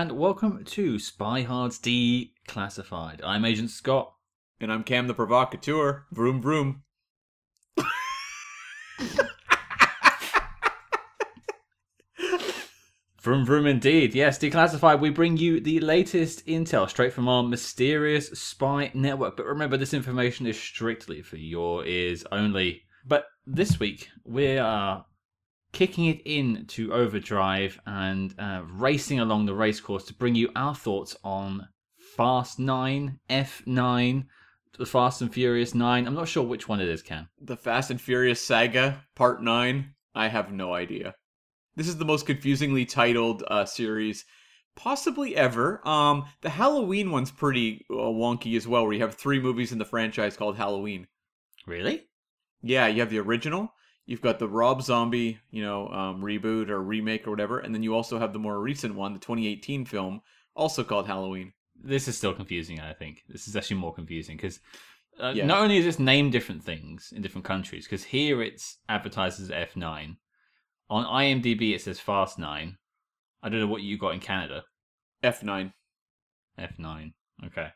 and welcome to Spy Hard's Declassified. I'm Agent Scott. And I'm Cam the Provocateur. Vroom vroom. Vroom vroom indeed. Yes, Declassified, we bring you the latest intel straight from our mysterious spy network. But remember, this information is strictly for your ears only. But this week, we are kicking it into overdrive and racing along the racecourse to bring you our thoughts on Fast 9, F9, the Fast and Furious 9. I'm not sure which one it is, Cam. The Fast and Furious Saga, Part 9. I have no idea. This is the most confusingly titled series possibly ever. The Halloween one's pretty wonky as well, where you have three movies in the franchise called Halloween. Really? Yeah, you have the original. You've got the Rob Zombie, reboot or remake or whatever. And then you also have the more recent one, the 2018 film, also called Halloween. This is still confusing, I think. This is actually more confusing because not only is this named different things in different countries, because here it's advertised as F9. On IMDb, it says Fast 9. I don't know what you got in Canada. F9. F9. Okay.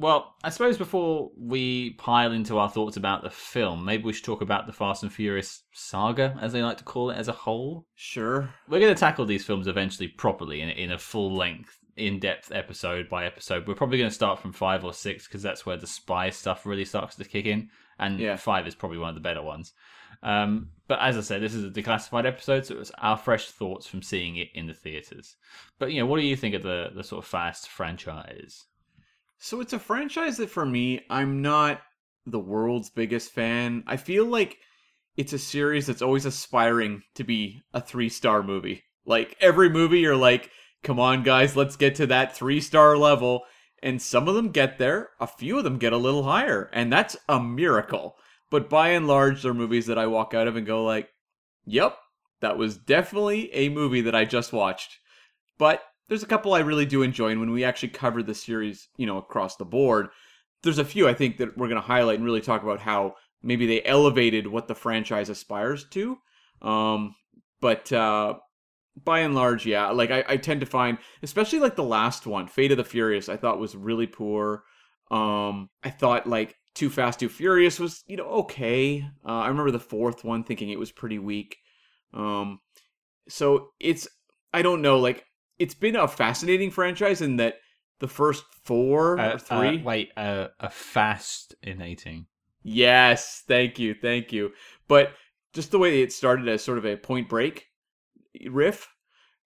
Well, I suppose before we pile into our thoughts about the film, maybe we should talk about the Fast and Furious saga, as they like to call it, as a whole. Sure. We're going to tackle these films eventually properly in a full-length, in-depth episode by episode. We're probably going to start from 5 or 6, because that's where the spy stuff really starts to kick in. And 5 is probably one of the better ones. But as I said, this is a declassified episode, so it's our fresh thoughts from seeing it in the theaters. But what do you think of the sort of Fast franchise? So it's a franchise that for me, I'm not the world's biggest fan. I feel like it's a series that's always aspiring to be a 3-star movie. Like every movie you're like, come on guys, let's get to that 3-star level. And some of them get there, a few of them get a little higher, and that's a miracle. But by and large, they're movies that I walk out of and go like, yep, that was definitely a movie that I just watched. But there's a couple I really do enjoy, and when we actually cover the series, across the board, there's a few I think that we're going to highlight and really talk about how maybe they elevated what the franchise aspires to. By and large, yeah, like I tend to find, especially like the last one, Fate of the Furious, I thought was really poor. I thought like Too Fast, Too Furious was, okay. I remember the fourth one thinking it was pretty weak. So it's, I don't know, like it's been a fascinating franchise in that the first 4 or 3. A fascinating. Yes, thank you. But just the way it started as sort of a Point Break riff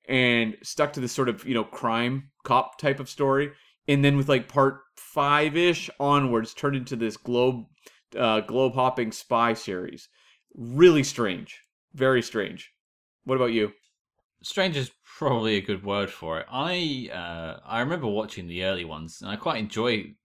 and stuck to this sort of, crime cop type of story. And then with like part 5-ish onwards turned into this globe hopping spy series. Really strange. Very strange. What about you? Strange is probably a good word for it. I remember watching the early ones and I quite enjoy,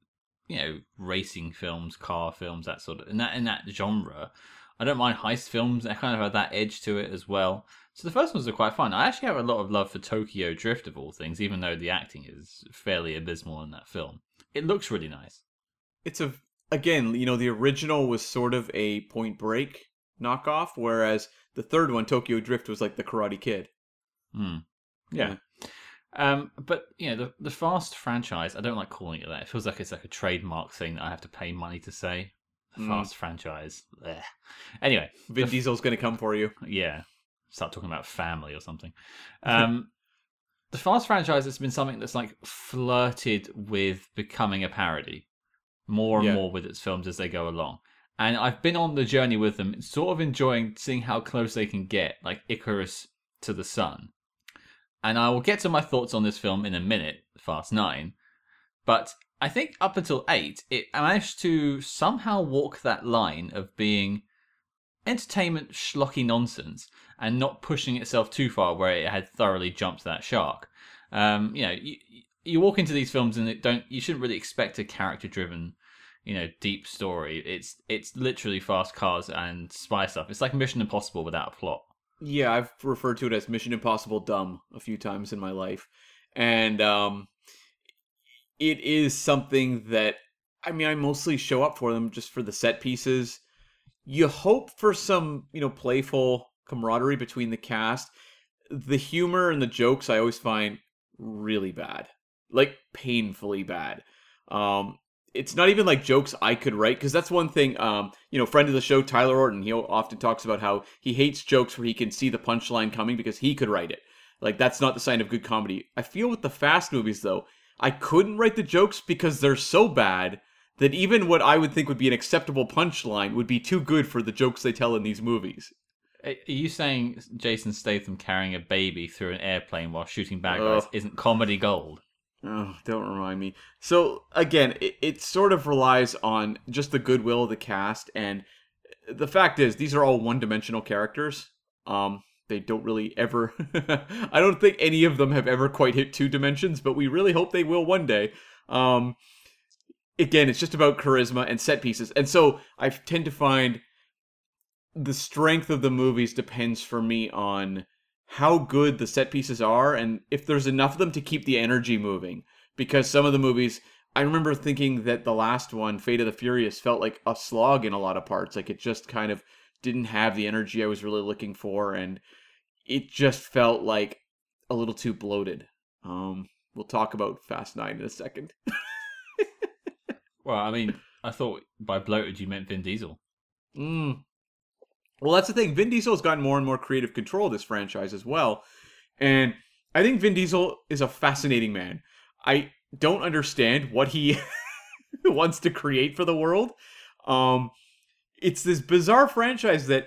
racing films, car films, that sort of, in that genre. I don't mind heist films. I kind of had that edge to it as well. So the first ones are quite fun. I actually have a lot of love for Tokyo Drift of all things, even though the acting is fairly abysmal in that film. It looks really nice. It's the original was sort of a Point Break knockoff, whereas the third one, Tokyo Drift, was like the Karate Kid. Hmm. Yeah. But the Fast franchise, I don't like calling it that. It feels like it's like a trademark thing that I have to pay money to say. Fast franchise. Blech. Anyway, Vin Diesel's going to come for you. Yeah, start talking about family or something. The Fast franchise has been something that's like flirted with becoming a parody more and more with its films as they go along. And I've been on the journey with them, sort of enjoying seeing how close they can get, like Icarus to the sun. And I will get to my thoughts on this film in a minute, Fast 9, but I think up until 8, it managed to somehow walk that line of being entertainment schlocky nonsense and not pushing itself too far where it had thoroughly jumped that shark. You walk into these films and you shouldn't really expect a character-driven, deep story. It's literally fast cars and spy stuff. It's like Mission Impossible without a plot. Yeah, I've referred to it as Mission Impossible dumb a few times in my life. And it is something that, I mostly show up for them just for the set pieces. You hope for some, playful camaraderie between the cast. the humor and the jokes I always find really bad, like painfully bad. It's not even like jokes I could write, because that's one thing, you know, friend of the show, Tyler Orton, he often talks about how he hates jokes where he can see the punchline coming because he could write it. Like, that's not the sign of good comedy. I feel with the Fast movies, though, I couldn't write the jokes because they're so bad that even what I would think would be an acceptable punchline would be too good for the jokes they tell in these movies. Are you saying Jason Statham carrying a baby through an airplane while shooting bad guys isn't comedy gold? Oh, don't remind me. So, again, it sort of relies on just the goodwill of the cast, and the fact is, these are all one-dimensional characters. They don't really ever... I don't think any of them have ever quite hit two dimensions, but we really hope they will one day. Again, it's just about charisma and set pieces. And so I tend to find the strength of the movies depends for me on how good the set pieces are and if there's enough of them to keep the energy moving. Because some of the movies... I remember thinking that the last one, Fate of the Furious, felt like a slog in a lot of parts. Like, it just kind of didn't have the energy I was really looking for, and it just felt like a little too bloated. We'll talk about Fast 9 in a second. Well, I mean, I thought by bloated you meant Vin Diesel. Well, that's the thing. Vin Diesel's gotten more and more creative control of this franchise as well. And I think Vin Diesel is a fascinating man. I don't understand what he wants to create for the world. It's this bizarre franchise that,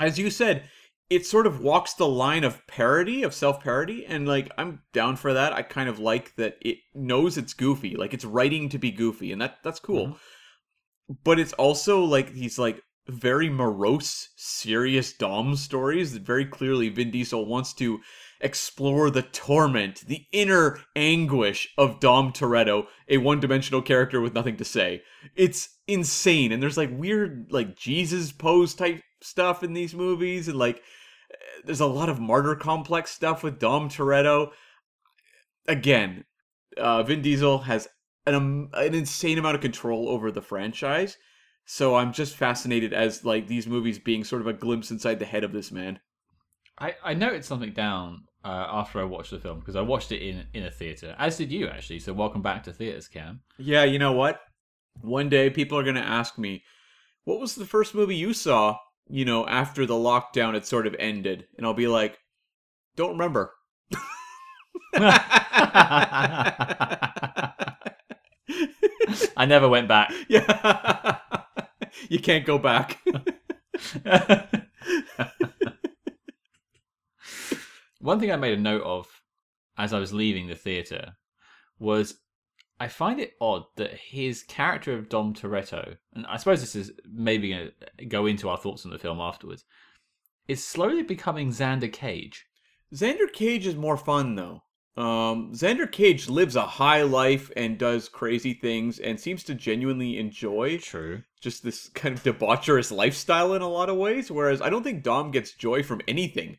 as you said, it sort of walks the line of parody, of self-parody, and, like, I'm down for that. I kind of like that it knows it's goofy. Like, it's writing to be goofy, and that's cool. Mm-hmm. But it's also, like, these, like, very morose, serious Dom stories that very clearly Vin Diesel wants to explore the torment, the inner anguish of Dom Toretto, a one-dimensional character with nothing to say. It's insane, and there's like weird like Jesus pose type stuff in these movies, and like there's a lot of martyr complex stuff with Dom Toretto. Again, Vin Diesel has an insane amount of control over the franchise, so I'm just fascinated as like these movies being sort of a glimpse inside the head of this man. I noted something down after I watched the film, because I watched it in a theater, as did you actually. So welcome back to theaters, Cam. Yeah, you know what? One day people are going to ask me, what was the first movie you saw, you know, after the lockdown had sort of ended? And I'll be like, don't remember. I never went back. Yeah. You can't go back. One thing I made a note of as I was leaving the theater was I find it odd that his character of Dom Toretto, and I suppose this is maybe going to go into our thoughts on the film afterwards, is slowly becoming Xander Cage. Xander Cage is more fun, though. Xander Cage lives a high life and does crazy things and seems to genuinely enjoy just this kind of debaucherous lifestyle in a lot of ways, whereas I don't think Dom gets joy from anything.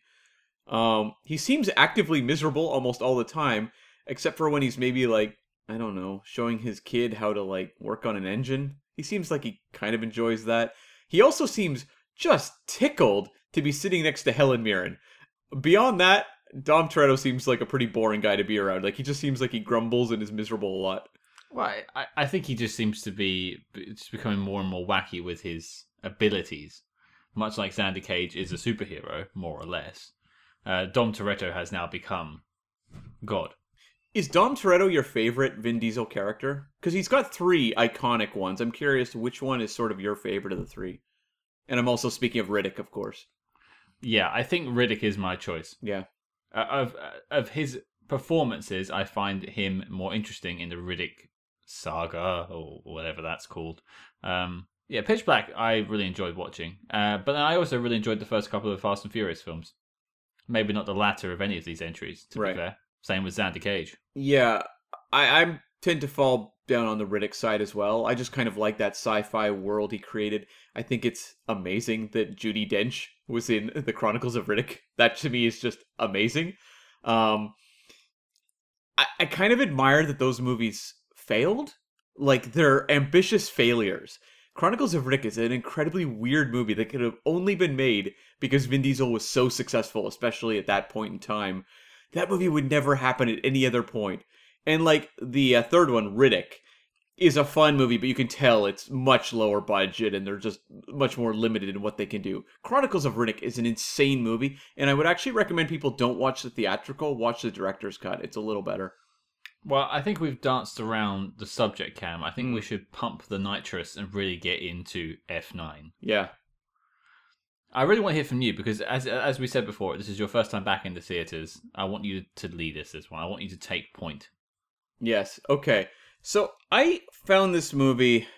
He seems actively miserable almost all the time, except for when he's maybe like, I don't know, showing his kid how to, like, work on an engine. He seems like he kind of enjoys that. He also seems just tickled to be sitting next to Helen Mirren. Beyond that, Dom Toretto seems like a pretty boring guy to be around. Like, he just seems like he grumbles and is miserable a lot. Well, I think he just seems to be just becoming more and more wacky with his abilities. Much like Xander Cage is a superhero, more or less. Dom Toretto has now become God. Is Dom Toretto your favorite Vin Diesel character? Because he's got three iconic ones. I'm curious which one is sort of your favorite of the three. And I'm also speaking of Riddick, of course. Yeah, I think Riddick is my choice. Yeah. Of his performances, I find him more interesting in the Riddick saga, or whatever that's called. Yeah, Pitch Black, I really enjoyed watching. But I also really enjoyed the first couple of Fast and Furious films. Maybe not the latter of any of these entries, to be fair. Same with Xander Cage. Yeah, I tend to fall down on the Riddick side as well. I just kind of like that sci-fi world he created. I think it's amazing that Judi Dench was in the Chronicles of Riddick. That to me is just amazing. I kind of admire that those movies failed. Like, they're ambitious failures. Chronicles of Riddick is an incredibly weird movie that could have only been made because Vin Diesel was so successful, especially at that point in time. That movie would never happen at any other point. And like the third one, Riddick, is a fun movie, but you can tell it's much lower budget and they're just much more limited in what they can do. Chronicles of Riddick is an insane movie, and I would actually recommend people don't watch the theatrical, watch the director's cut. It's a little better. Well, I think we've danced around the subject, Cam. I think we should pump the nitrous and really get into F9. Yeah. I really want to hear from you because, as we said before, this is your first time back in the theatres. I want you to lead us this one. I want you to take point. Yes. Okay. So I found this movie,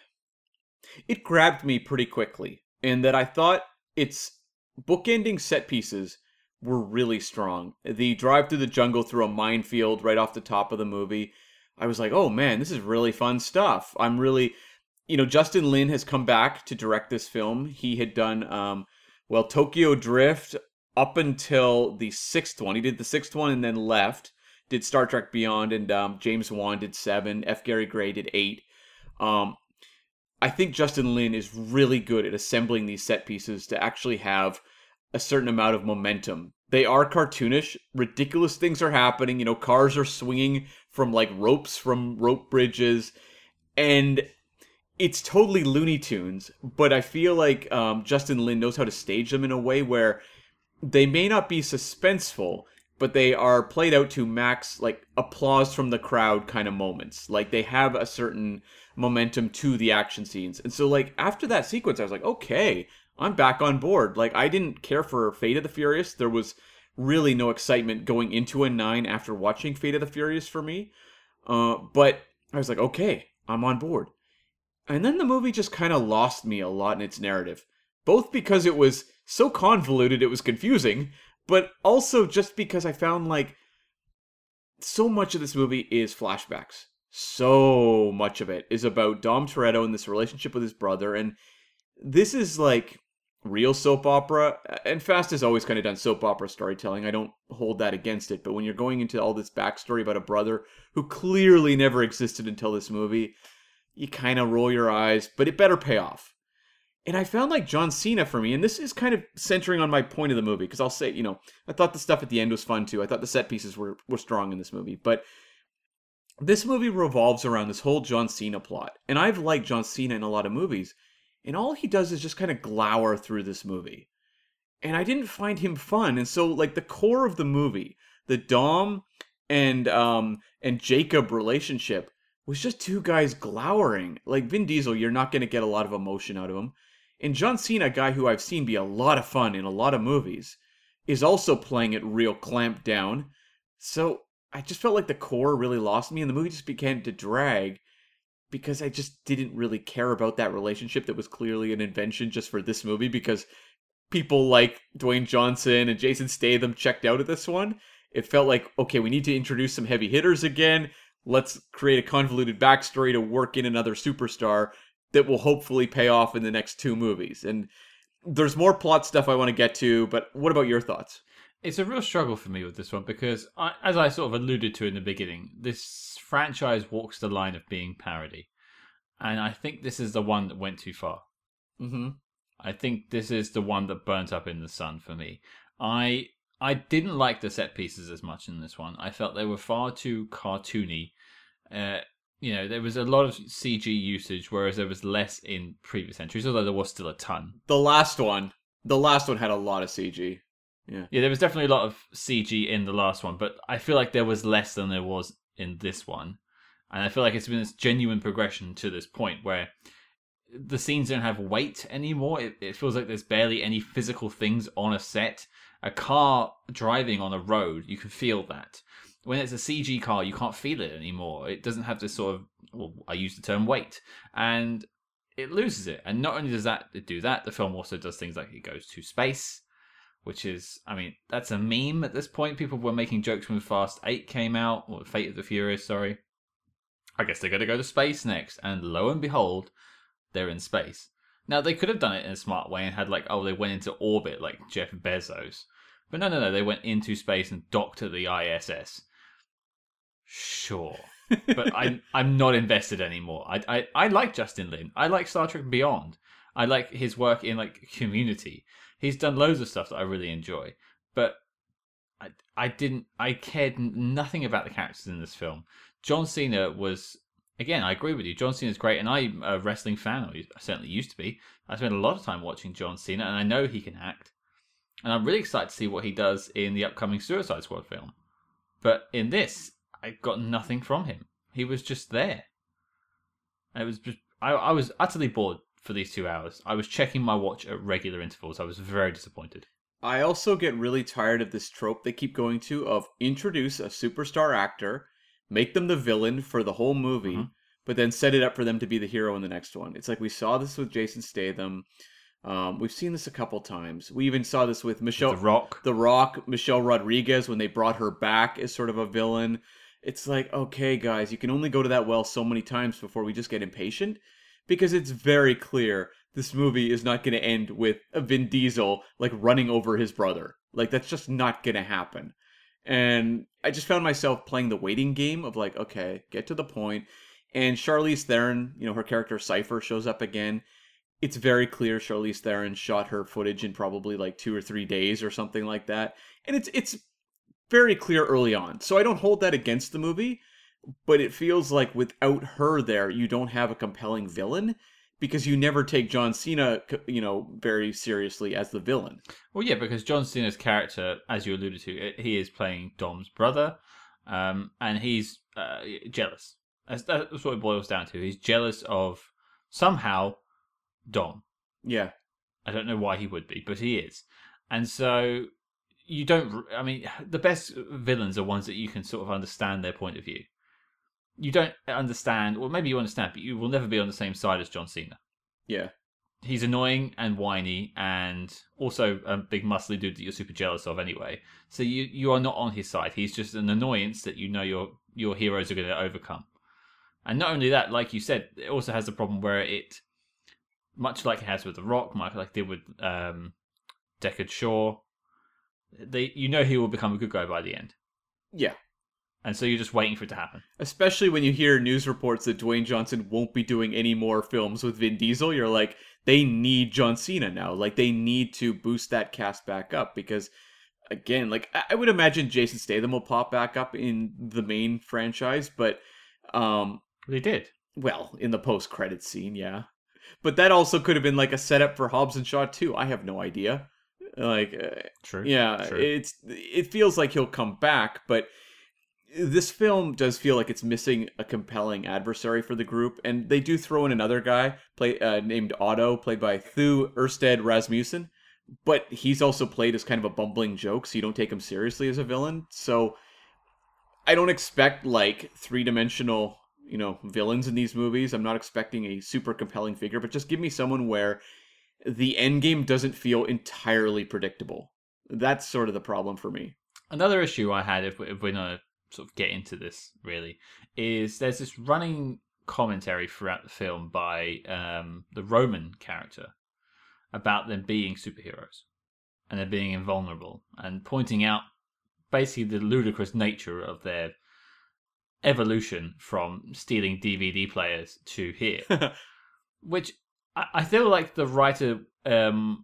it grabbed me pretty quickly in that I thought its bookending set pieces were really strong. The drive through the jungle through a minefield right off the top of the movie, I was like, oh man, this is really fun stuff. I'm really, you know, Justin Lin has come back to direct this film. He had done, well, Tokyo Drift up until the sixth one. He did the sixth one and then left. Did Star Trek Beyond, and James Wan did 7. F. Gary Gray did 8. I think Justin Lin is really good at assembling these set pieces to actually have a certain amount of momentum. They are cartoonish. Ridiculous things are happening. You know, cars are swinging from like ropes from rope bridges. And it's totally Looney Tunes. But I feel like Justin Lin knows how to stage them in a way where they may not be suspenseful, but they are played out to max, like, applause from the crowd kind of moments. Like, they have a certain momentum to the action scenes. And so, like, after that sequence, I was like, okay, I'm back on board. Like, I didn't care for Fate of the Furious. There was really no excitement going into F9 after watching Fate of the Furious for me. But I was like, okay, I'm on board. And then the movie just kind of lost me a lot in its narrative. Both because it was so convoluted it was confusing, but also just because I found, like, so much of this movie is flashbacks. So much of it is about Dom Toretto and this relationship with his brother. And this is, like, real soap opera. And Fast has always kind of done soap opera storytelling. I don't hold that against it. But when you're going into all this backstory about a brother who clearly never existed until this movie, you kind of roll your eyes. But it better pay off. And I found, like, John Cena for me, and this is kind of centering on my point of the movie, because I'll say, you know, I thought the stuff at the end was fun, too. I thought the set pieces were strong in this movie. But this movie revolves around this whole John Cena plot. And I've liked John Cena in a lot of movies, and all he does is just kind of glower through this movie. And I didn't find him fun. And so, like, the core of the movie, the Dom and Jacob relationship, was just two guys glowering. Like, Vin Diesel, you're not going to get a lot of emotion out of him. And John Cena, a guy who I've seen be a lot of fun in a lot of movies, is also playing it real clamped down. So I just felt like the core really lost me, and the movie just began to drag because I just didn't really care about that relationship that was clearly an invention just for this movie because people like Dwayne Johnson and Jason Statham checked out at this one. It felt like, okay, we need to introduce some heavy hitters again. Let's create a convoluted backstory to work in another superstar that will hopefully pay off in the next two movies. And there's more plot stuff I want to get to, but what about your thoughts? It's a real struggle for me with this one because, as I sort of alluded to in the beginning, this franchise walks the line of being parody. And I think this is the one that went too far. Mm-hmm. I think this is the one that burnt up in the sun for me. I didn't like the set pieces as much in this one. I felt they were far too cartoony. You know, there was a lot of CG usage, whereas there was less in previous entries, although there was still a ton. The last one had a lot of CG. Yeah, there was definitely a lot of CG in the last one, but I feel like there was less than there was in this one. And I feel like it's been this genuine progression to this point where the scenes don't have weight anymore. It feels like there's barely any physical things on a set. A car driving on a road, you can feel that. When it's a CG car, you can't feel it anymore. It doesn't have this sort of, well, I use the term weight. And it loses it. And not only does that do that, the film also does things like it goes to space, which is, I mean, that's a meme at this point. People were making jokes when Fast 8 came out, or Fate of the Furious, sorry. I guess they're going to go to space next. And lo and behold, they're in space. Now, they could have done it in a smart way and had, like, oh, they went into orbit like Jeff Bezos. But no, they went into space and docked at the ISS. Sure. But I'm not invested anymore. I like Justin Lin. I like Star Trek Beyond. I like his work in like Community. He's done loads of stuff that I really enjoy. But I cared nothing about the characters in this film. John Cena was, again, I agree with you. John Cena's great, and I'm a wrestling fan. Or I certainly used to be. I spent a lot of time watching John Cena, and I know he can act. And I'm really excited to see what he does in the upcoming Suicide Squad film. But in this, I got nothing from him. He was just there. And it was just, I was utterly bored for these 2 hours. I was checking my watch at regular intervals. I was very disappointed. I also get really tired of this trope they keep going to of introduce a superstar actor, make them the villain for the whole movie, mm-hmm. but then set it up for them to be the hero in the next one. It's like we saw this with Jason Statham. We've seen this a couple times. We even saw this with Michelle... The Rock, Michelle Rodriguez, when they brought her back as sort of a villain. It's like, okay, guys, you can only go to that well so many times before we just get impatient. Because it's very clear this movie is not going to end with Vin Diesel, like, running over his brother. Like, that's just not going to happen. And I just found myself playing the waiting game of, like, okay, get to the point. And Charlize Theron, you know, her character Cypher shows up again. It's very clear Charlize Theron shot her footage in probably like 2 or 3 days or something like that. And it's very clear early on. So I don't hold that against the movie, but it feels like without her there, you don't have a compelling villain because you never take John Cena, you know, very seriously as the villain. Well, yeah, because John Cena's character, as you alluded to, he is playing Dom's brother, and he's jealous. That's what it boils down to. He's jealous of somehow... Dom. Yeah. I don't know why he would be, but he is. And so you don't... I mean, the best villains are ones that you can sort of understand their point of view. You don't understand... Well, maybe you understand, but you will never be on the same side as John Cena. Yeah. He's annoying and whiny and also a big muscly dude that you're super jealous of anyway. So you are not on his side. He's just an annoyance that you know your heroes are going to overcome. And not only that, like you said, it also has the problem where it... Much like it has with The Rock, much like they did with Deckard Shaw, you know he will become a good guy by the end. Yeah. And so you're just waiting for it to happen. Especially when you hear news reports that Dwayne Johnson won't be doing any more films with Vin Diesel. You're like, they need John Cena now. Like, they need to boost that cast back up because, again, like, I would imagine Jason Statham will pop back up in the main franchise, but... They did. Well, in the post-credits scene, yeah. But that also could have been like a setup for Hobbs and Shaw too. I have no idea. Like, true. Yeah, true. It feels like he'll come back, but this film does feel like it's missing a compelling adversary for the group. And they do throw in another guy named Otto, played by Thu Ørsted Rasmussen, but he's also played as kind of a bumbling joke, so you don't take him seriously as a villain. So I don't expect like three-dimensional. You know, villains in these movies. I'm not expecting a super compelling figure, but just give me someone where the endgame doesn't feel entirely predictable. That's sort of the problem for me. Another issue I had, if we're going to sort of get into this, really, is there's this running commentary throughout the film by the Roman character about them being superheroes and them being invulnerable and pointing out basically the ludicrous nature of their evolution from stealing DVD players to here, which I feel like the writer, and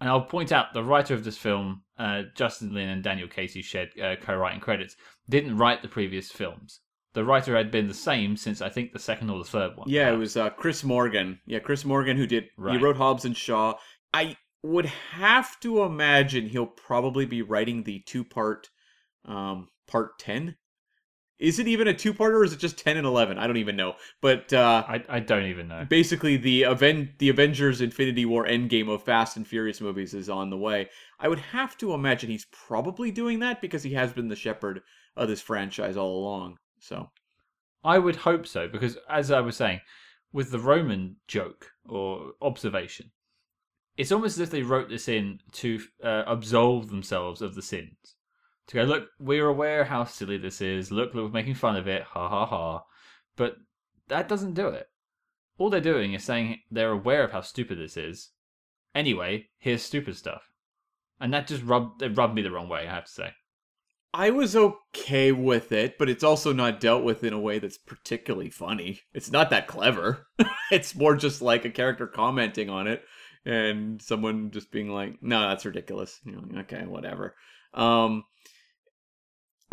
I'll point out the writer of this film, Justin Lin and Daniel Casey shared co-writing credits, didn't write the previous films. The writer had been the same since I think the second or the third one. Yeah, it was Chris Morgan. Yeah, Chris Morgan who did, right. He wrote Hobbs and Shaw. I would have to imagine he'll probably be writing the two-part, part 10. Is it even a two-parter, or is it just 10 and 11? I don't even know. But I don't even know. Basically, the Avengers Infinity War endgame of Fast and Furious movies is on the way. I would have to imagine he's probably doing that because he has been the shepherd of this franchise all along. So, I would hope so, because as I was saying, with the Roman joke or observation, it's almost as if they wrote this in to absolve themselves of the sins. To go, look, we're aware how silly this is. Look, we're making fun of it. Ha, ha, ha. But that doesn't do it. All they're doing is saying they're aware of how stupid this is. Anyway, here's stupid stuff. And that just rubbed me the wrong way, I have to say. I was okay with it, but it's also not dealt with in a way that's particularly funny. It's not that clever. It's more just like a character commenting on it and someone just being like, no, that's ridiculous. You know, okay, whatever. I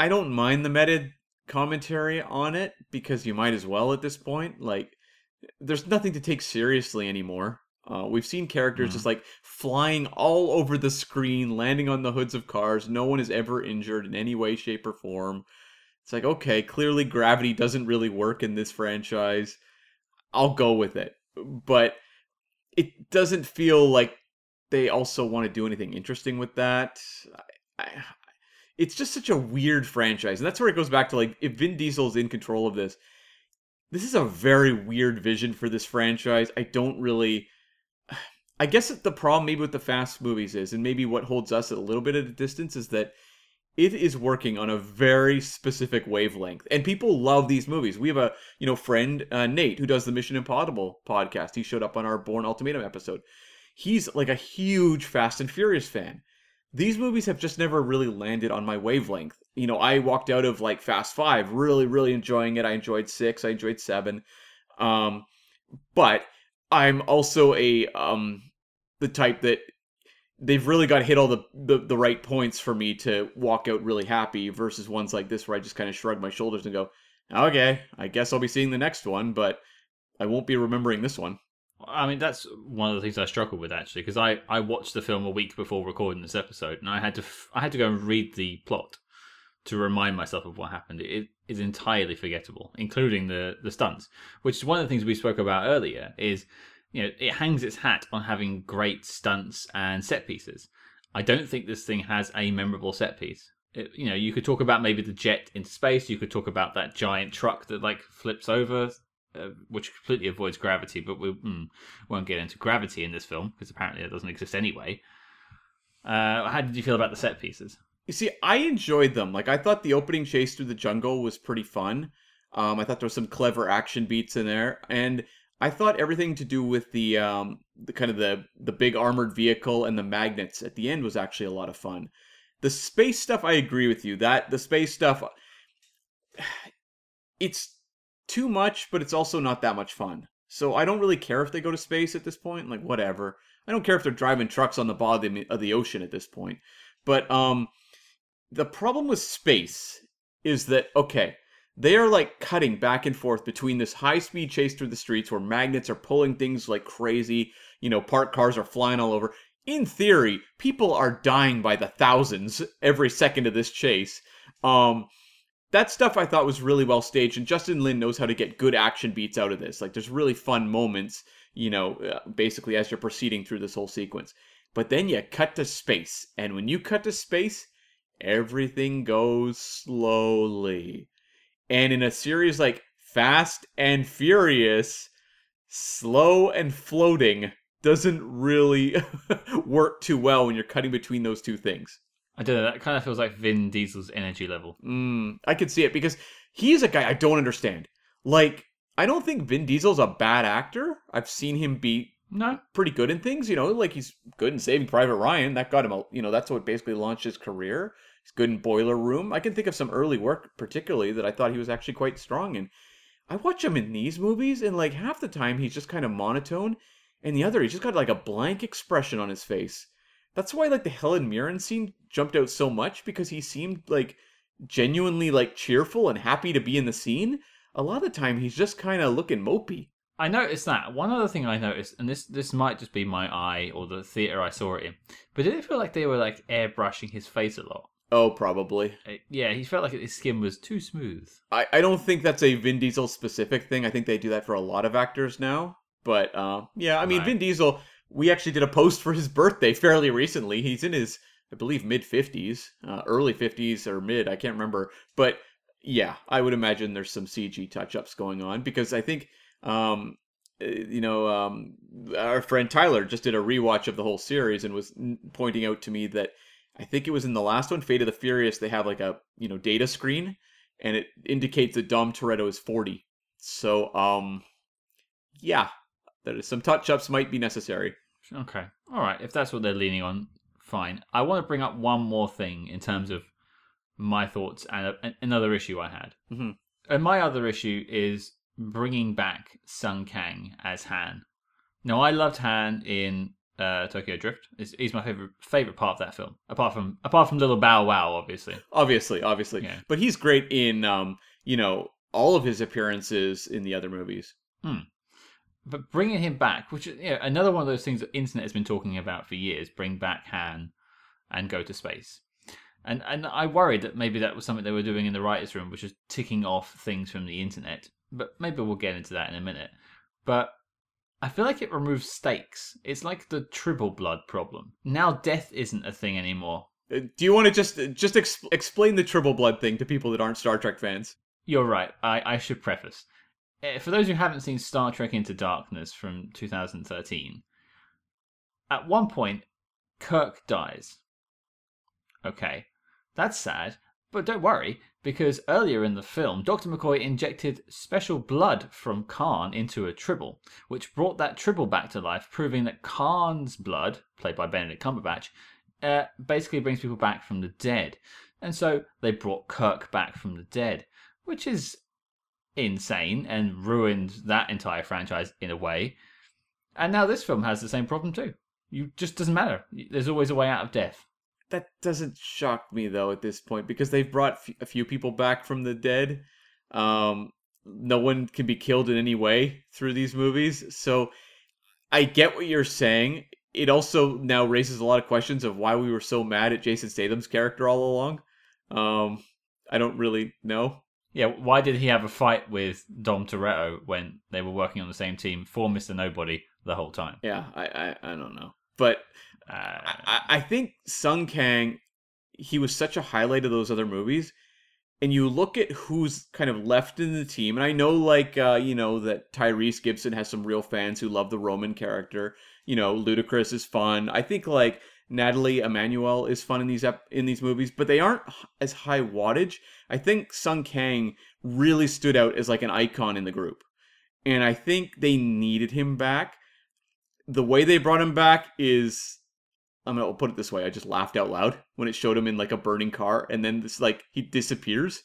don't mind the meta commentary on it because you might as well at this point. Like, there's nothing to take seriously anymore. We've seen characters just like flying all over the screen, landing on the hoods of cars. No one is ever injured in any way, shape, or form. It's like, okay, clearly gravity doesn't really work in this franchise. I'll go with it. But it doesn't feel like they also want to do anything interesting with that. It's just such a weird franchise. And that's where it goes back to, like, if Vin Diesel's in control of this, this is a very weird vision for this franchise. I don't really... I guess the problem maybe with the Fast movies is, and maybe what holds us at a little bit at a distance, is that it is working on a very specific wavelength. And people love these movies. We have a friend, Nate, who does the Mission Impossible podcast. He showed up on our Bourne Ultimatum episode. He's like a huge Fast and Furious fan. These movies have just never really landed on my wavelength. You know, I walked out of like Fast 5 really, really enjoying it. I enjoyed 6. I enjoyed 7. But I'm also the type that they've really got to hit all the right points for me to walk out really happy, versus ones like this where I just kind of shrug my shoulders and go, okay, I guess I'll be seeing the next one, but I won't be remembering this one. I mean, that's one of the things I struggle with, actually, because I watched the film a week before recording this episode, and I had to go and read the plot to remind myself of what happened. It is entirely forgettable, including the stunts, which is one of the things we spoke about earlier, is it hangs its hat on having great stunts and set pieces. I don't think this thing has a memorable set piece. You could talk about maybe the jet into space. You could talk about that giant truck that, like, flips over, which completely avoids gravity, but we won't get into gravity in this film because apparently it doesn't exist anyway. How did you feel about the set pieces? You see, I enjoyed them. Like, I thought the opening chase through the jungle was pretty fun. I thought there was some clever action beats in there, and I thought everything to do with the big armored vehicle and the magnets at the end was actually a lot of fun. The space stuff, I agree with you. The space stuff, it's too much, but it's also not that much fun. So I don't really care if they go to space at this point. Like, whatever. I don't care if they're driving trucks on the bottom of the ocean at this point. But the problem with space is that, okay, they are, like, cutting back and forth between this high-speed chase through the streets where magnets are pulling things like crazy, parked cars are flying all over. In theory, people are dying by the thousands every second of this chase. That stuff I thought was really well staged, and Justin Lin knows how to get good action beats out of this. Like, there's really fun moments, basically as you're proceeding through this whole sequence. But then you cut to space, and when you cut to space, everything goes slowly. And in a series like Fast and Furious, slow and floating doesn't really work too well when you're cutting between those two things. I don't know, that kind of feels like Vin Diesel's energy level. I could see it, because he's a guy I don't understand. Like, I don't think Vin Diesel's a bad actor. I've seen him be pretty good in things, like he's good in Saving Private Ryan. That got him, that's what basically launched his career. He's good in Boiler Room. I can think of some early work, particularly, that I thought he was actually quite strong in. I watch him in these movies, and, like, half the time he's just kind of monotone, and the other, he's just got, like, a blank expression on his face. That's why, like, the Helen Mirren scene jumped out so much, because he seemed, like, genuinely, like, cheerful and happy to be in the scene. A lot of the time, he's just kind of looking mopey. I noticed that. One other thing I noticed, and this might just be my eye or the theatre I saw it in, but did it feel like they were, like, airbrushing his face a lot? Oh, probably. Yeah, he felt like his skin was too smooth. I don't think that's a Vin Diesel-specific thing. I think they do that for a lot of actors now. But, yeah, I mean, right. Vin Diesel... We actually did a post for his birthday fairly recently. He's in his, I believe, mid-50s, early 50s or mid, I can't remember. But, yeah, I would imagine there's some CG touch-ups going on, because I think, our friend Tyler just did a rewatch of the whole series and was pointing out to me that I think it was in the last one, Fate of the Furious, they have, like, a, data screen, and it indicates that Dom Toretto is 40. So, yeah, that is, some touch-ups might be necessary. Okay. All right. If that's what they're leaning on, fine. I want to bring up one more thing in terms of my thoughts and another issue I had. Mm-hmm. And my other issue is bringing back Sung Kang as Han. Now, I loved Han in Tokyo Drift. He's my favorite part of that film, apart from Little Bow Wow, obviously. Yeah. But he's great in all of his appearances in the other movies. But bringing him back, which is another one of those things that the internet has been talking about for years, bring back Han and go to space. And I worried that maybe that was something they were doing in the writer's room, which is ticking off things from the internet. But maybe we'll get into that in a minute. But I feel like it removes stakes. It's like the Tribble blood problem. Now death isn't a thing anymore. Do you want to just explain the Tribble blood thing to people that aren't Star Trek fans? You're right. I should preface. For those who haven't seen Star Trek Into Darkness from 2013, at one point, Kirk dies. Okay, that's sad, but don't worry, because earlier in the film, Dr. McCoy injected special blood from Khan into a Tribble, which brought that Tribble back to life, proving that Khan's blood, played by Benedict Cumberbatch, basically brings people back from the dead. And so they brought Kirk back from the dead, which is insane and ruined that entire franchise in a way. And now this film has the same problem too. You just doesn't matter. There's always a way out of death. That doesn't shock me, though, at this point, because they've brought a few people back from the dead. No one can be killed in any way through these movies. So I get what you're saying. It also now raises a lot of questions of why we were so mad at Jason Statham's character all along. I don't really know. Yeah, why did he have a fight with Dom Toretto when they were working on the same team for Mr. Nobody the whole time? Yeah, I don't know. But I think Sung Kang, he was such a highlight of those other movies. And you look at who's kind of left in the team. And I know, that Tyrese Gibson has some real fans who love the Roman character. Ludacris is fun. I think, Natalie Emanuel is fun in these movies. But they aren't as high wattage. I think Sung Kang really stood out as, an icon in the group. And I think they needed him back. The way they brought him back is... I'll put it this way. I just laughed out loud when it showed him in a burning car, and then this he disappears.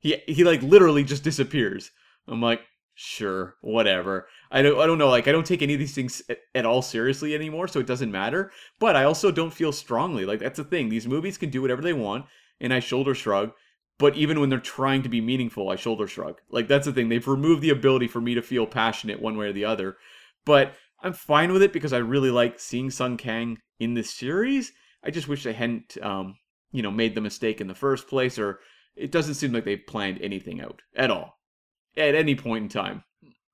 He literally just disappears. I'm like, sure, whatever. I don't know. I don't take any of these things at all seriously anymore, so it doesn't matter. But I also don't feel strongly. That's the thing. These movies can do whatever they want, and I shoulder shrug. But even when they're trying to be meaningful, I shoulder shrug. That's the thing. They've removed the ability for me to feel passionate one way or the other. But I'm fine with it because I really like seeing Sung Kang in this series. I just wish they hadn't, made the mistake in the first place, or it doesn't seem like they planned anything out at all, at any point in time.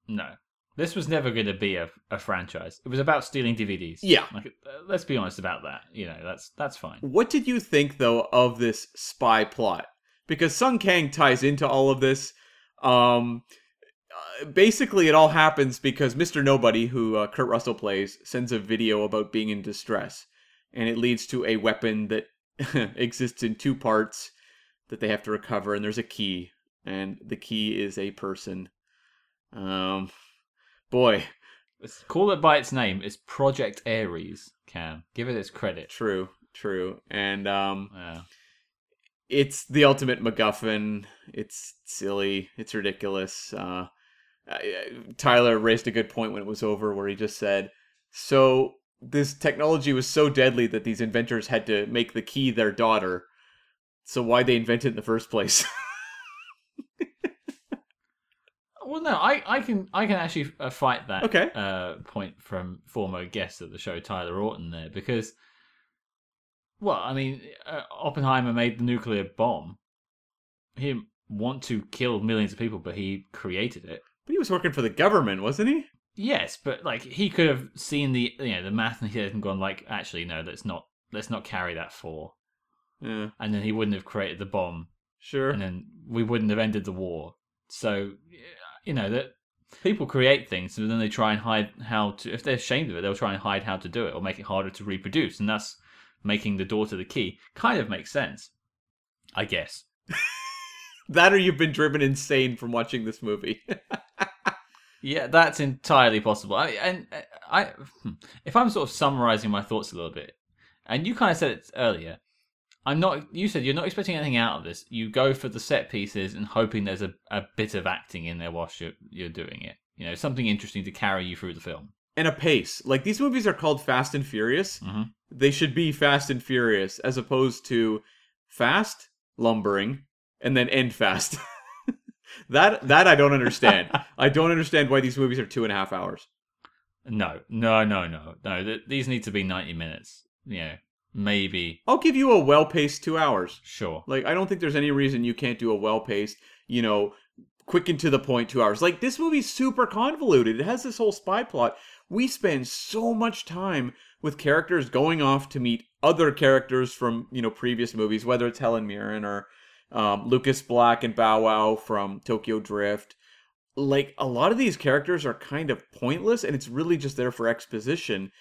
No. This was never going to be a franchise. It was about stealing DVDs. Yeah. Let's be honest about that. That's fine. What did you think, though, of this spy plot? Because Sung Kang ties into all of this, basically, it all happens because Mr. Nobody, who Kurt Russell plays, sends a video about being in distress. And it leads to a weapon that exists in two parts that they have to recover. And there's a key. And the key is a person. Boy. Let's call it by its name. It's Project Ares, Cam. Give it its credit. True. And It's the ultimate MacGuffin. It's silly. It's ridiculous. Tyler raised a good point when it was over, where he just said, so this technology was so deadly that these inventors had to make the key their daughter. So why'd they invent it in the first place? Well, no, I can actually fight that point from former guest of the show, Tyler Orton, there, because, Oppenheimer made the nuclear bomb. He didn't want to kill millions of people, but he created it. He was working for the government, wasn't he? Yes, but he could have seen the the math and gone actually no, let's not carry that for. Yeah. And then he wouldn't have created the bomb. Sure. And then we wouldn't have ended the war. So that people create things and then they try and hide how to. If they're ashamed of it, they'll try and hide how to do it or make it harder to reproduce, and thus making the door to the key kind of makes sense, I guess. That or you've been driven insane from watching this movie. Yeah, that's entirely possible. If I'm sort of summarizing my thoughts a little bit, and you kind of said it earlier, I'm not. You said you're not expecting anything out of this. You go for the set pieces and hoping there's a bit of acting in there whilst you're doing it. You know, something interesting to carry you through the film. And a pace. Like, these movies are called Fast and Furious. Mm-hmm. They should be Fast and Furious as opposed to fast, lumbering, and then end fast. That I don't understand. I don't understand why these movies are 2.5 hours. No. These need to be 90 minutes. Yeah, maybe. I'll give you a well-paced 2 hours. Sure. Like, I don't think there's any reason you can't do a well-paced, you know, quick and to the point 2 hours. Like, this movie's super convoluted. It has this whole spy plot. We spend so much time with characters going off to meet other characters from, you know, previous movies, whether it's Helen Mirren or Lucas Black and Bow Wow from Tokyo Drift. Like, a lot of these characters are kind of pointless, and it's really just there for exposition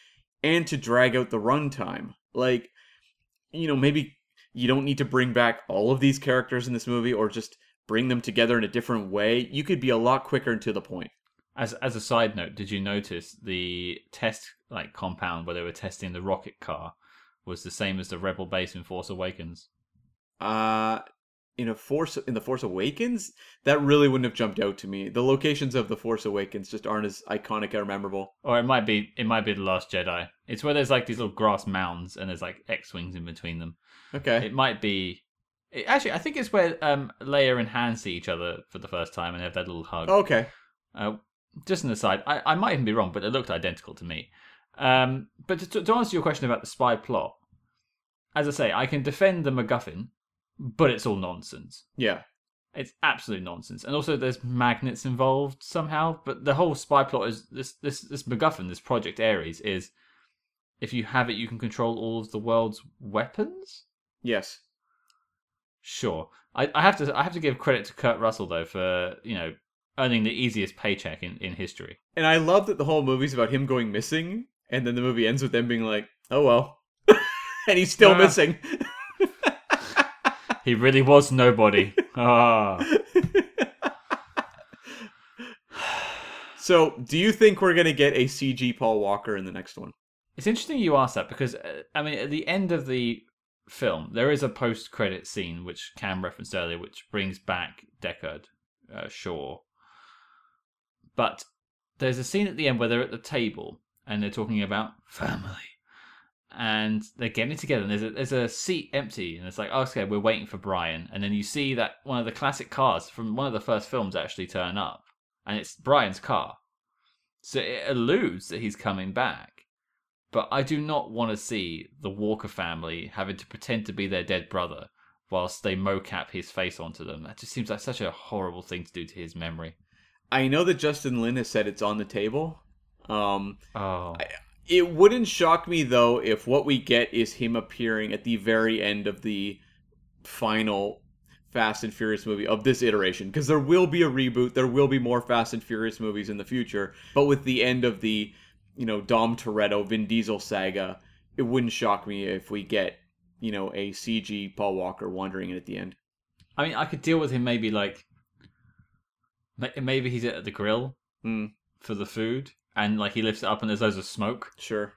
and to drag out the runtime. Like, you know, maybe you don't need to bring back all of these characters in this movie, or just bring them together in a different way. You could be a lot quicker and to the point. As a side note, did you notice the test, like, compound where they were testing the rocket car was the same as the Rebel base in Force Awakens? In the Force Awakens, that really wouldn't have jumped out to me. The locations of the Force Awakens just aren't as iconic or memorable. Or it might be the Last Jedi. It's where there's like these little grass mounds and there's like X-wings in between them. Okay. It might be. Actually, I think it's where Leia and Han see each other for the first time and have that little hug. Oh, okay. Just an aside, I might even be wrong, but it looked identical to me. But to answer your question about the spy plot, as I say, I can defend the MacGuffin. But it's all nonsense. Yeah. It's absolute nonsense. And also there's magnets involved somehow. But the whole spy plot is this MacGuffin, this Project Ares, is if you have it, you can control all of the world's weapons? Yes. Sure. I have to give credit to Kurt Russell, though, for, you know, earning the easiest paycheck in history. And I love that the whole movie's about him going missing, and then the movie ends with them being like, oh, well. And he's still missing. He really was nobody. So, do you think we're going to get a CG Paul Walker in the next one? It's interesting you ask that because, I mean, at the end of the film, there is a post-credit scene, which Cam referenced earlier, which brings back Deckard, Shaw. But there's a scene at the end where they're at the table and they're talking about family. And they're getting it together, and there's a seat empty, and it's like, oh, okay, we're waiting for Brian. And then you see that one of the classic cars from one of the first films actually turn up, and it's Brian's car. So it alludes that he's coming back. But I do not want to see the Walker family having to pretend to be their dead brother whilst they mocap his face onto them. That just seems like such a horrible thing to do to his memory. I know that Justin Lin has said it's on the table. It wouldn't shock me, though, if what we get is him appearing at the very end of the final Fast and Furious movie of this iteration. Because there will be a reboot. There will be more Fast and Furious movies in the future. But with the end of the, you know, Dom Toretto, Vin Diesel saga, it wouldn't shock me if we get, you know, a CG Paul Walker wandering in at the end. I mean, I could deal with him maybe, like, maybe he's at the grill for the food. And, like, he lifts it up and there's loads of smoke. Sure.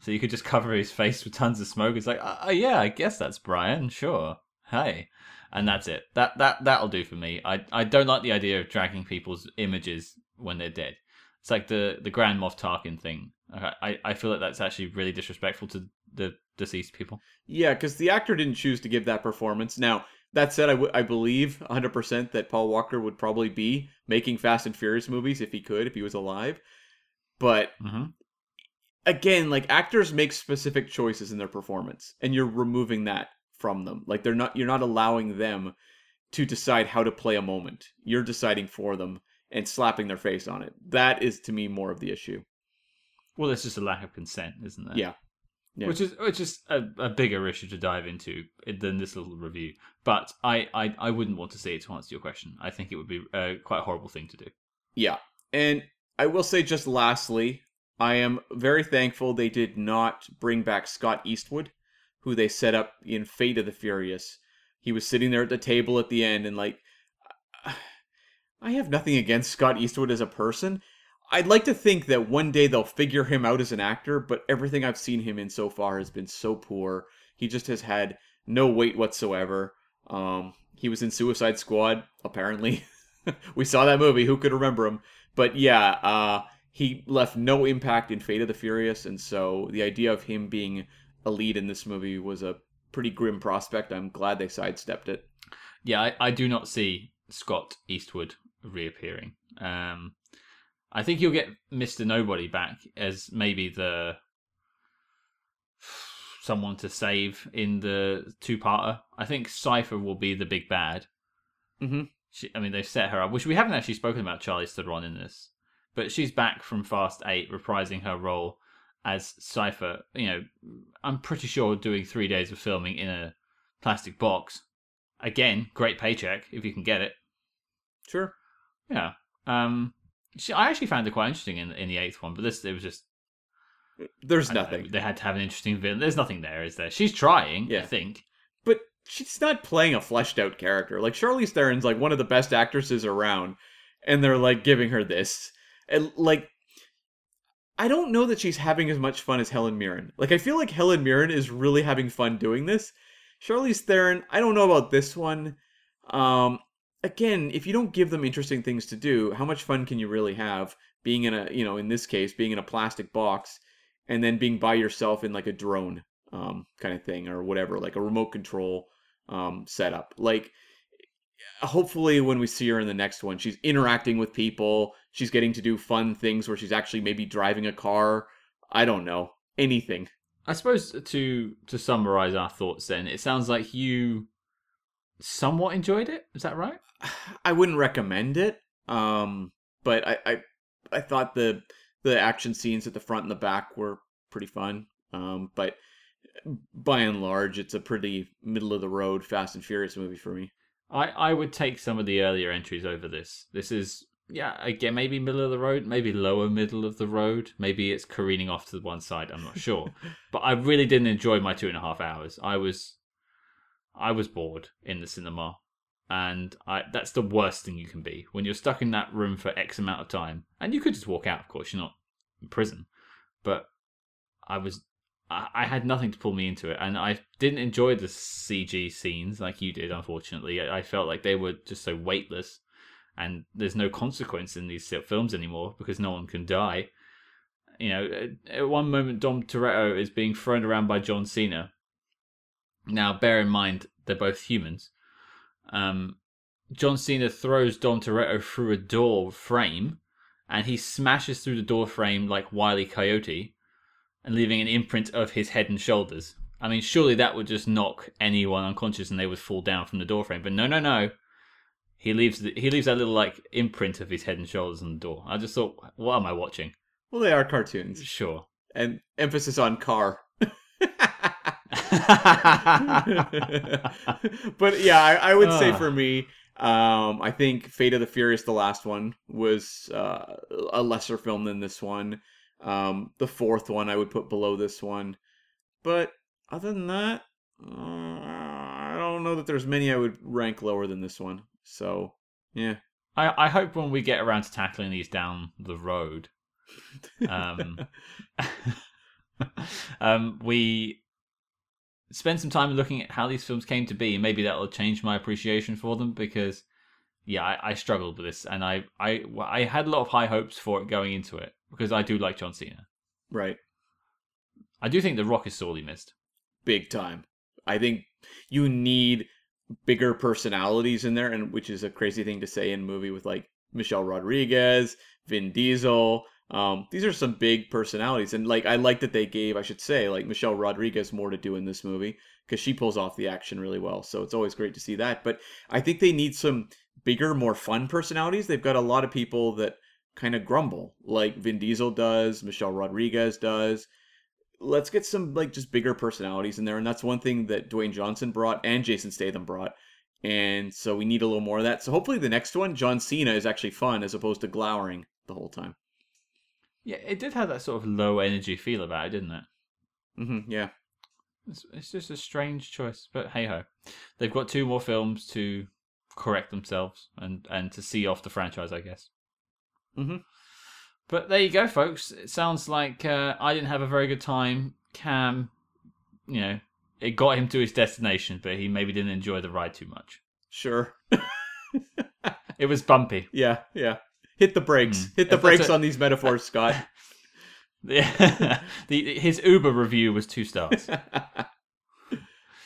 So you could just cover his face with tons of smoke. It's like, oh, yeah, I guess that's Brian. Sure. Hey. And that's it. That'll do for me. I don't like the idea of dragging people's images when they're dead. It's like the Grand Moff Tarkin thing. I feel like that's actually really disrespectful to the deceased people. Yeah, because the actor didn't choose to give that performance. Now, that said, I believe 100% that Paul Walker would probably be making Fast and Furious movies if he could, if he was alive. But, again, like, actors make specific choices in their performance, and you're removing that from them. Like, you're not allowing them to decide how to play a moment. You're deciding for them and slapping their face on it. That is, to me, more of the issue. Well, it's just a lack of consent, isn't it? Yeah. Which is a bigger issue to dive into than this little review. But I wouldn't want to say it to answer your question. I think it would be quite a horrible thing to do. Yeah, and I will say just lastly, I am very thankful they did not bring back Scott Eastwood, who they set up in Fate of the Furious. He was sitting there at the table at the end, and like, I have nothing against Scott Eastwood as a person. I'd like to think that one day they'll figure him out as an actor, but everything I've seen him in so far has been so poor. He just has had no weight whatsoever. He was in Suicide Squad, apparently. We saw that movie. Who could remember him? But yeah, he left no impact in Fate of the Furious, and so the idea of him being a lead in this movie was a pretty grim prospect. I'm glad they sidestepped it. Yeah, I do not see Scott Eastwood reappearing. I think you'll get Mr. Nobody back as maybe the someone to save in the two-parter. I think Cypher will be the big bad. Mm-hmm. They've set her up, which we haven't actually spoken about Charlize Theron in this, but she's back from Fast 8, reprising her role as Cypher. I'm pretty sure doing 3 days of filming in a plastic box. Again, great paycheck if you can get it. Sure. Yeah. I actually found it quite interesting in the 8th one, but it was just... There's nothing. They had to have an interesting villain. There's nothing there, is there? She's trying, yeah. I think. But she's not playing a fleshed-out character. Charlize Theron's, one of the best actresses around, and they're, giving her this. And, I don't know that she's having as much fun as Helen Mirren. I feel like Helen Mirren is really having fun doing this. Charlize Theron, I don't know about this one. Again, if you don't give them interesting things to do, how much fun can you really have being in a, in this case, being in a plastic box and then being by yourself in a drone kind of thing or whatever, a remote control setup. Hopefully when we see her in the next one, she's interacting with people. She's getting to do fun things where she's actually maybe driving a car. I don't know. Anything. I suppose to summarize our thoughts then, it sounds like you somewhat enjoyed it. Is that right? I wouldn't recommend it. But I thought the action scenes at the front and the back were pretty fun. But by and large, it's a pretty middle-of-the-road Fast and Furious movie for me. I would take some of the earlier entries over this. This is, again, maybe middle of the road, maybe lower middle of the road. Maybe it's careening off to the one side. I'm not sure. But I really didn't enjoy my 2.5 hours. I was bored in the cinema. And that's the worst thing you can be. When you're stuck in that room for X amount of time. And you could just walk out, of course. You're not in prison. But I had nothing to pull me into it. And I didn't enjoy the CG scenes like you did, unfortunately. I felt like they were just so weightless. And there's no consequence in these films anymore because no one can die. At one moment, Dom Toretto is being thrown around by John Cena. Now, bear in mind, they're both humans. John Cena throws Dom Toretto through a door frame, and he smashes through the door frame like Wile E. Coyote, and leaving an imprint of his head and shoulders. Surely that would just knock anyone unconscious and they would fall down from the door frame. But no. He leaves that little imprint of his head and shoulders on the door. I just thought, what am I watching? Well, they are cartoons. Sure. And emphasis on car. But yeah, I would say for me, I think Fate of the Furious, the last one, was a lesser film than this one. The fourth one I would put below this one. But other than that, I don't know that there's many I would rank lower than this one. So, yeah. I hope when we get around to tackling these down the road, we spend some time looking at how these films came to be, and maybe that will change my appreciation for them because, yeah, I struggled with this, and I had a lot of high hopes for it going into it because I do like John Cena. Right. I do think The Rock is sorely missed. Big time. I think you need bigger personalities in there, and which is a crazy thing to say in a movie with Michelle Rodriguez, Vin Diesel. These are some big personalities, and I like that they gave, I should say, Michelle Rodriguez more to do in this movie because she pulls off the action really well. So it's always great to see that. But I think they need some bigger, more fun personalities. They've got a lot of people that kind of grumble, like Vin Diesel does, Michelle Rodriguez does. Let's get some just bigger personalities in there, and that's one thing that Dwayne Johnson brought and Jason Statham brought, and so we need a little more of that. So hopefully the next one, John Cena is actually fun as opposed to glowering the whole time. Yeah, it did have that sort of low energy feel about it, didn't it? Mm-hmm, yeah. It's just a strange choice, but hey ho, they've got two more films to correct themselves and to see off the franchise, I guess. Mm-hmm. But there you go, folks. It sounds like I didn't have a very good time. Cam, It got him to his destination, but he maybe didn't enjoy the ride too much. Sure. It was bumpy. Yeah, yeah. Hit the brakes. Hit the brakes on these metaphors, Scott. His Uber review was 2 stars.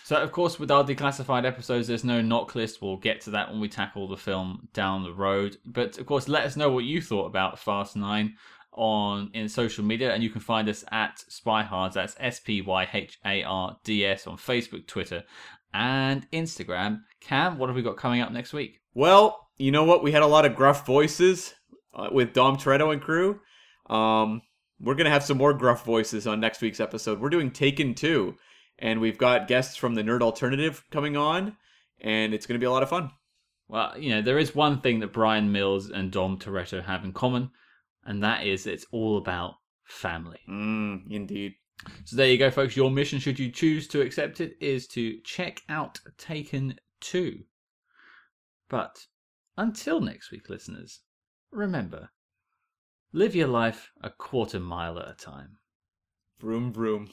So, of course, with our declassified episodes, there's no knock list. We'll get to that when we tackle the film down the road. But, of course, let us know what you thought about Fast 9 in social media. And you can find us at Spyhards. That's SPYHARDS on Facebook, Twitter, and Instagram. Cam, what have we got coming up next week? Well, you know what? We had a lot of gruff voices with Dom Toretto and crew. We're going to have some more gruff voices on next week's episode. We're doing Taken 2. And we've got guests from the Nerd Alternative coming on, and it's going to be a lot of fun. Well, you know, there is one thing that Brian Mills and Dom Toretto have in common, and that is it's all about family. Indeed. So there you go, folks. Your mission, should you choose to accept it, is to check out Taken 2. But until next week, listeners, remember, live your life a 1/4 mile at a time. Vroom, vroom.